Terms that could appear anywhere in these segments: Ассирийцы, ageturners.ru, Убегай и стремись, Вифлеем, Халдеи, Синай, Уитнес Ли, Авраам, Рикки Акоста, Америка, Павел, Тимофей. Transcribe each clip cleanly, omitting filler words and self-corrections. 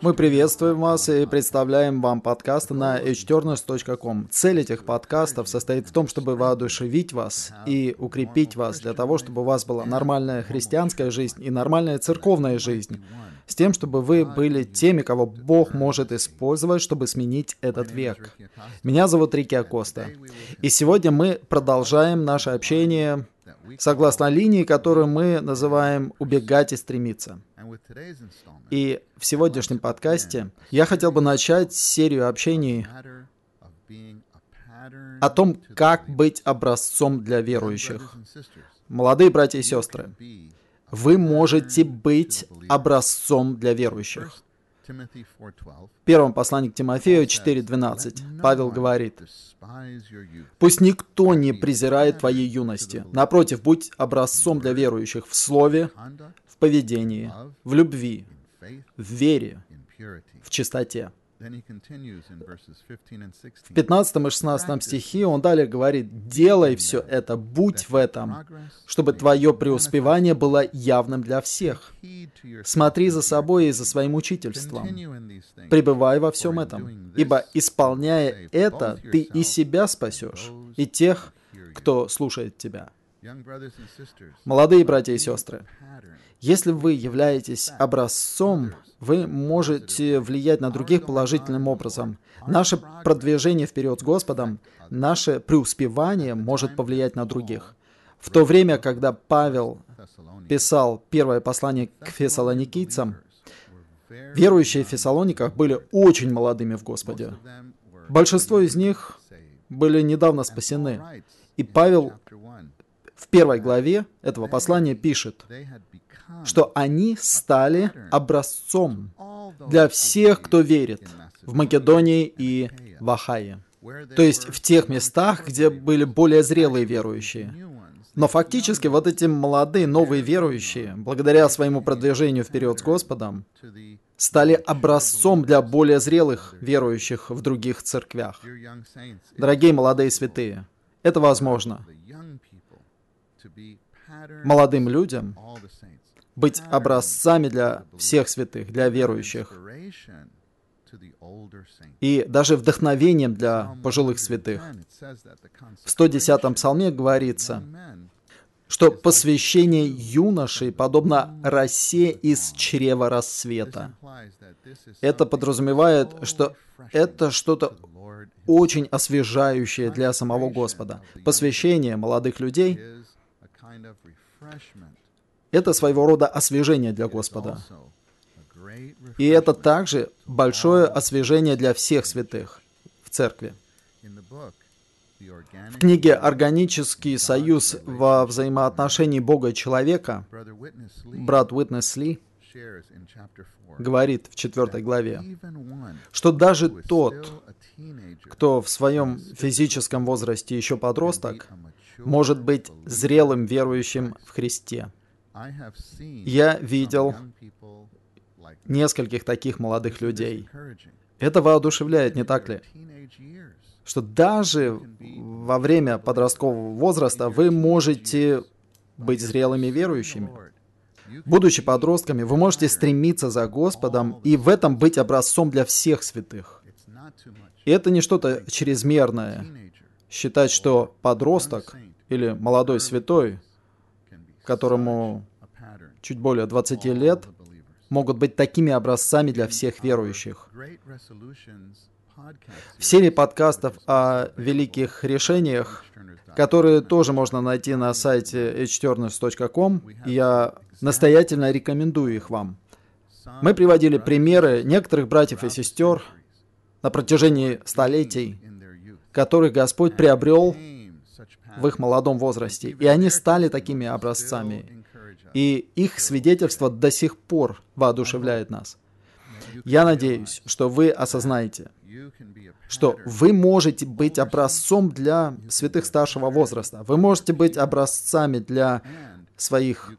Мы приветствуем вас и представляем вам подкасты на ageturners.ru. Цель этих подкастов состоит в том, чтобы воодушевить вас и укрепить вас для того, чтобы у вас была нормальная христианская жизнь и нормальная церковная жизнь, с тем, чтобы вы были теми, кого Бог может использовать, чтобы сменить этот век. Меня зовут Рикки Акоста, и сегодня мы продолжаем наше общение согласно линии, которую мы называем «Убегать и стремиться». И в сегодняшнем подкасте я хотел бы начать серию общений о том, как быть образцом для верующих. Молодые братья и сестры, вы можете быть образцом для верующих. В первом послании к Тимофею 4:12 Павел говорит: «Пусть никто не презирает твоей юности. Напротив, будь образцом для верующих в слове, в поведении, в любви, в вере, в чистоте». В 15 и 16 стихе он далее говорит: «Делай все это, будь в этом, чтобы твое преуспевание было явным для всех. Смотри за собой и за своим учительством. Пребывай во всем этом, ибо, исполняя это, ты и себя спасешь, и тех, кто слушает тебя». Молодые братья и сестры, если вы являетесь образцом, вы можете влиять на других положительным образом. Наше продвижение вперед с Господом, наше преуспевание может повлиять на других. В то время, когда Павел писал первое послание к фессалоникийцам, верующие в Фессалониках были очень молодыми в Господе. Большинство из них были недавно спасены, и Павел в первой главе этого послания пишет, что они стали образцом для всех, кто верит в Македонии и в Ахайе, то есть в тех местах, где были более зрелые верующие. Но фактически вот эти молодые, новые верующие, благодаря своему продвижению вперед с Господом, стали образцом для более зрелых верующих в других церквях. Дорогие молодые святые, это возможно. Молодым людям быть образцами для всех святых, для верующих, и даже вдохновением для пожилых святых. В 110-м псалме говорится, что посвящение юноши подобно росе из чрева рассвета. Это подразумевает, что это что-то очень освежающее для самого Господа. Посвящение молодых людей — это своего рода освежение для Господа. И это также большое освежение для всех святых в церкви. В книге «Органический союз во взаимоотношении Бога и человека» брат Уитнес Ли говорит в 4 главе, что даже тот, кто в своем физическом возрасте еще подросток, может быть зрелым верующим в Христе. Я видел нескольких таких молодых людей. Это воодушевляет, не так ли? Что даже во время подросткового возраста вы можете быть зрелыми верующими. Будучи подростками, вы можете стремиться за Господом и в этом быть образцом для всех святых. И это не что-то чрезмерное. Считать, что подросток или молодой святой, которому чуть более 20 лет, могут быть такими образцами для всех верующих. В серии подкастов о великих решениях, которые тоже можно найти на сайте ageturners.ru, я настоятельно рекомендую их вам. Мы приводили примеры некоторых братьев и сестер на протяжении столетий, которых Господь приобрел в их молодом возрасте, и они стали такими образцами, и их свидетельство до сих пор воодушевляет нас. Я надеюсь, что вы осознаете, что вы можете быть образцом для святых старшего возраста, вы можете быть образцами для своих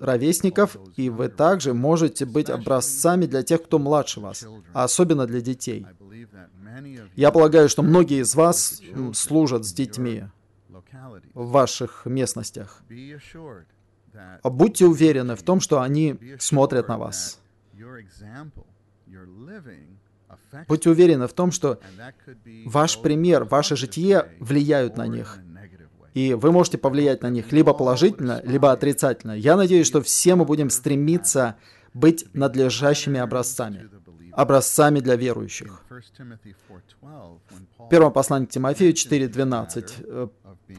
ровесников, и вы также можете быть образцами для тех, кто младше вас, а особенно для детей. Я полагаю, что многие из вас служат с детьми в ваших местностях. Будьте уверены в том, что они смотрят на вас. Будьте уверены в том, что ваш пример, ваше житие влияют на них. И вы можете повлиять на них либо положительно, либо отрицательно. Я надеюсь, что все мы будем стремиться быть надлежащими образцами. Образцами для верующих. В первом послании к Тимофею 4:12,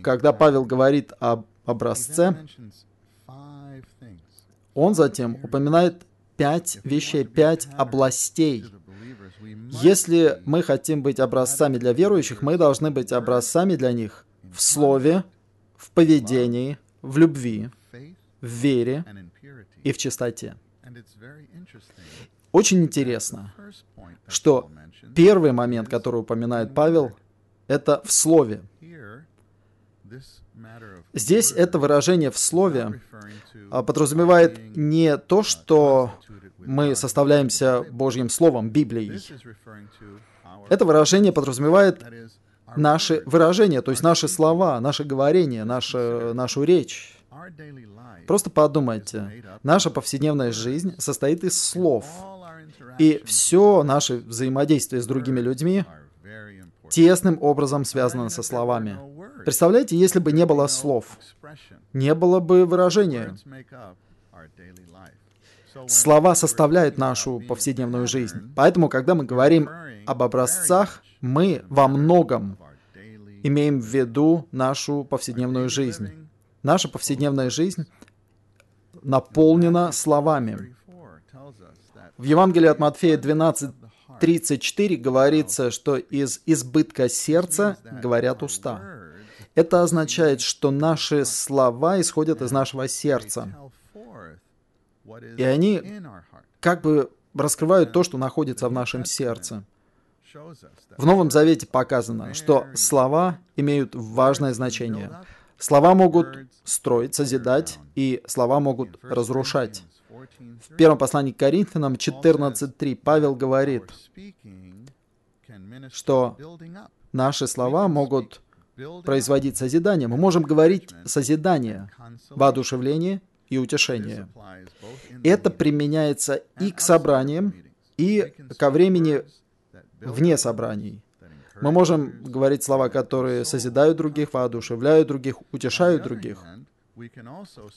когда Павел говорит об образце, он затем упоминает 5 вещей, 5 областей. Если мы хотим быть образцами для верующих, мы должны быть образцами для них в слове, в поведении, в любви, в вере и в чистоте. Очень интересно, что первый момент, который упоминает Павел, это в слове. Здесь это выражение «в слове» подразумевает не то, что мы составляемся Божьим Словом, Библией. Это выражение подразумевает наши выражения, то есть наши слова, наше говорение, нашу речь. Просто подумайте, наша повседневная жизнь состоит из слов, и все наше взаимодействие с другими людьми тесным образом связано со словами. Представляете, если бы не было слов, не было бы выражения. Слова составляют нашу повседневную жизнь. Поэтому, когда мы говорим об образцах, мы во многом имеем в виду нашу повседневную жизнь. Наша повседневная жизнь наполнена словами. В Евангелии от Матфея 12:34 говорится, что из избытка сердца говорят уста. Это означает, что наши слова исходят из нашего сердца. И они как бы раскрывают то, что находится в нашем сердце. В Новом Завете показано, что слова имеют важное значение. Слова могут строить, созидать, и слова могут разрушать. В первом послании к Коринфянам 14:3 Павел говорит, что наши слова могут производить созидание. Мы можем говорить созидание, воодушевление и утешение. Это применяется и к собраниям, и ко времени вне собраний. Мы можем говорить слова, которые созидают других, воодушевляют других, утешают других.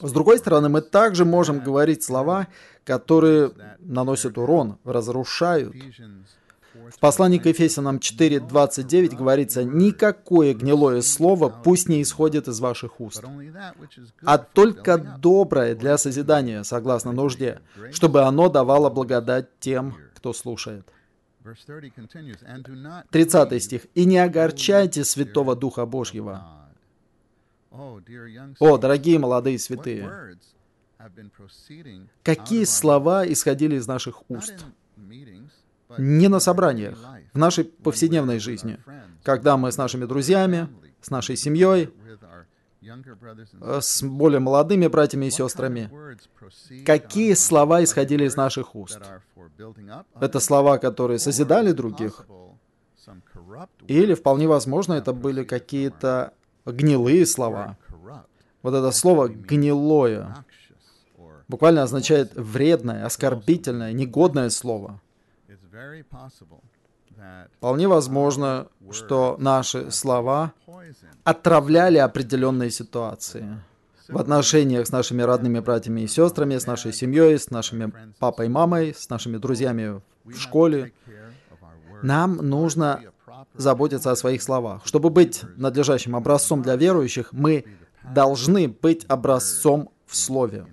С другой стороны, мы также можем говорить слова, которые наносят урон, разрушают. В послании к Ефесянам 4:29 говорится: «Никакое гнилое слово пусть не исходит из ваших уст, а только доброе для созидания, согласно нужде, чтобы оно давало благодать тем, кто слушает». 30 стих. «И не огорчайте Святого Духа Божьего». О, дорогие молодые святые, какие слова исходили из наших уст? Не на собраниях, в нашей повседневной жизни, когда мы с нашими друзьями, с нашей семьей, с более молодыми братьями и сестрами. Какие слова исходили из наших уст? Это слова, которые созидали других? Или, вполне возможно, это были какие-то гнилые слова. Вот это слово «гнилое» буквально означает вредное, оскорбительное, негодное слово. Вполне возможно, что наши слова отравляли определенные ситуации в отношениях с нашими родными братьями и сестрами, с нашей семьей, с нашими папой и мамой, с нашими друзьями в школе. Нам нужно заботиться о своих словах. Чтобы быть надлежащим образцом для верующих, мы должны быть образцом в слове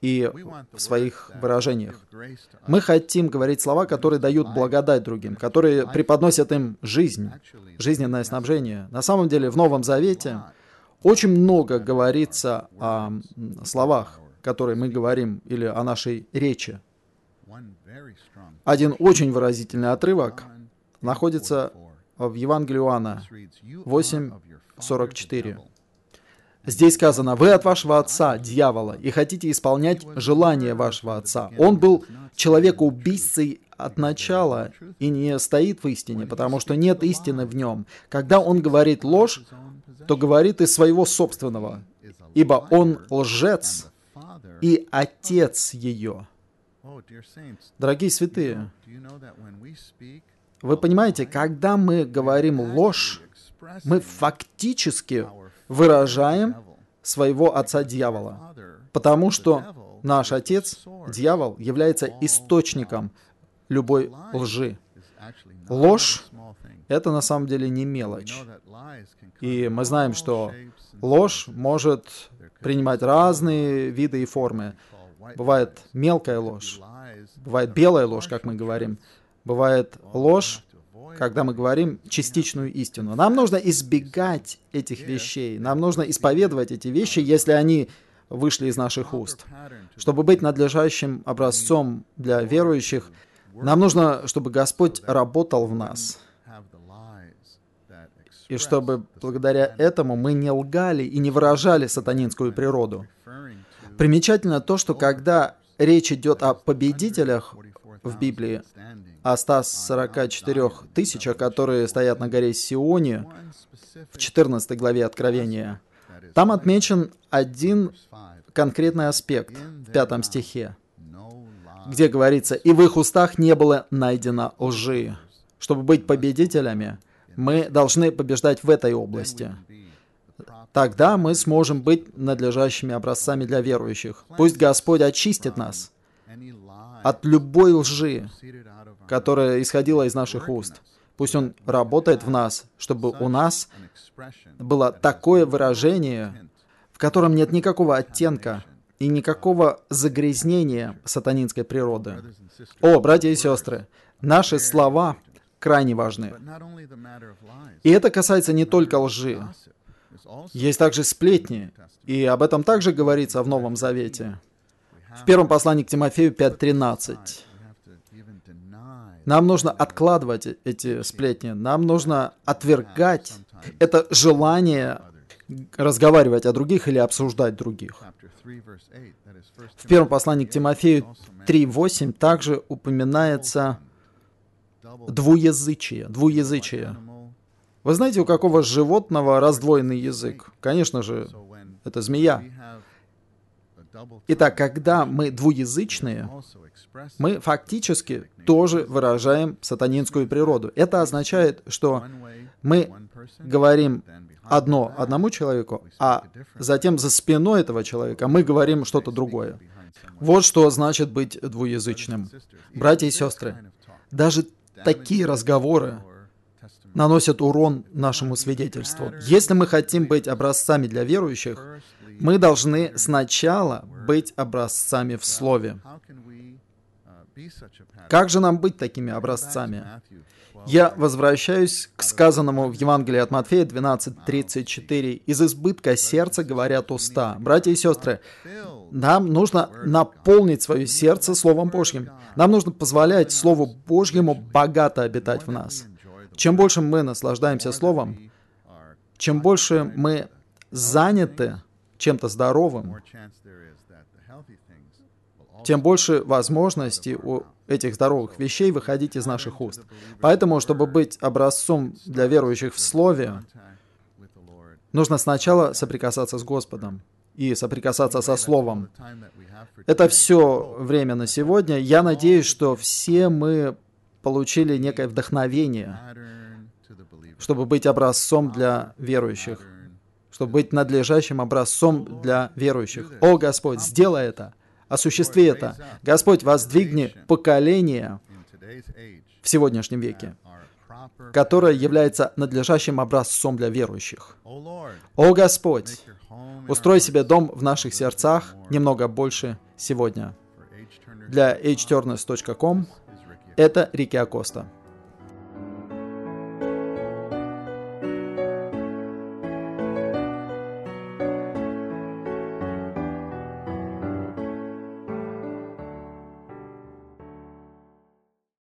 и в своих выражениях. Мы хотим говорить слова, которые дают благодать другим, которые преподносят им жизнь, жизненное снабжение. На самом деле, в Новом Завете очень много говорится о словах, которые мы говорим, или о нашей речи. Один очень выразительный отрывок находится в Евангелии Иоанна 8:44. Здесь сказано: «Вы от вашего отца, дьявола, и хотите исполнять желания вашего отца». Он был человекоубийцей от начала и не стоит в истине, потому что нет истины в нем. Когда он говорит ложь, то говорит из своего собственного, ибо он лжец и отец ее. Дорогие святые, вы понимаете, когда мы говорим ложь, мы фактически выражаем своего отца дьявола, потому что наш отец, дьявол, является источником любой лжи. Ложь — это на самом деле не мелочь. И мы знаем, что ложь может принимать разные виды и формы. Бывает мелкая ложь, бывает белая ложь, как мы говорим, бывает ложь, когда мы говорим частичную истину. Нам нужно избегать этих вещей, нам нужно исповедовать эти вещи, если они вышли из наших уст. Чтобы быть надлежащим образцом для верующих, нам нужно, чтобы Господь работал в нас, и чтобы благодаря этому мы не лгали и не выражали сатанинскую природу. Примечательно то, что когда речь идет о победителях в Библии, о 144 тысячах, которые стоят на горе Сионе, в 14 главе Откровения, там отмечен один конкретный аспект в 5 стихе, где говорится: «И в их устах не было найдено лжи». Чтобы быть победителями, мы должны побеждать в этой области. Тогда мы сможем быть надлежащими образцами для верующих. Пусть Господь очистит нас от любой лжи, которая исходила из наших уст. Пусть Он работает в нас, чтобы у нас было такое выражение, в котором нет никакого оттенка и никакого загрязнения сатанинской природы. О, братья и сестры, наши слова крайне важны. И это касается не только лжи. Есть также сплетни, и об этом также говорится в Новом Завете. В первом послании к Тимофею 5:13. Нам нужно откладывать эти сплетни, нам нужно отвергать это желание разговаривать о других или обсуждать других. В первом послании к Тимофею 3:8 также упоминается двуязычие. Вы знаете, у какого животного раздвоенный язык? Конечно же, это змея. Итак, когда мы двуязычные, мы фактически тоже выражаем сатанинскую природу. Это означает, что мы говорим одно одному человеку, а затем за спиной этого человека мы говорим что-то другое. Вот что значит быть двуязычным. Братья и сестры, даже такие разговоры наносят урон нашему свидетельству. Если мы хотим быть образцами для верующих, мы должны сначала быть образцами в Слове. Как же нам быть такими образцами? Я возвращаюсь к сказанному в Евангелии от Матфея 12:34. «Из избытка сердца говорят уста». Братья и сестры, нам нужно наполнить свое сердце Словом Божьим. Нам нужно позволять Слову Божьему богато обитать в нас. Чем больше мы наслаждаемся Словом, чем больше мы заняты чем-то здоровым, тем больше возможностей у этих здоровых вещей выходить из наших уст. Поэтому, чтобы быть образцом для верующих в Слове, нужно сначала соприкасаться с Господом и соприкасаться со Словом. Это все время на сегодня. Я надеюсь, что все мы получили некое вдохновение, чтобы быть образцом для верующих, чтобы быть надлежащим образцом для верующих. О, Господь, сделай это, осуществи это. Господь, воздвигни поколение в сегодняшнем веке, которое является надлежащим образцом для верующих. О, Господь, устрой себе дом в наших сердцах немного больше сегодня. Для ageturners.ru. Это Рикки Акоста.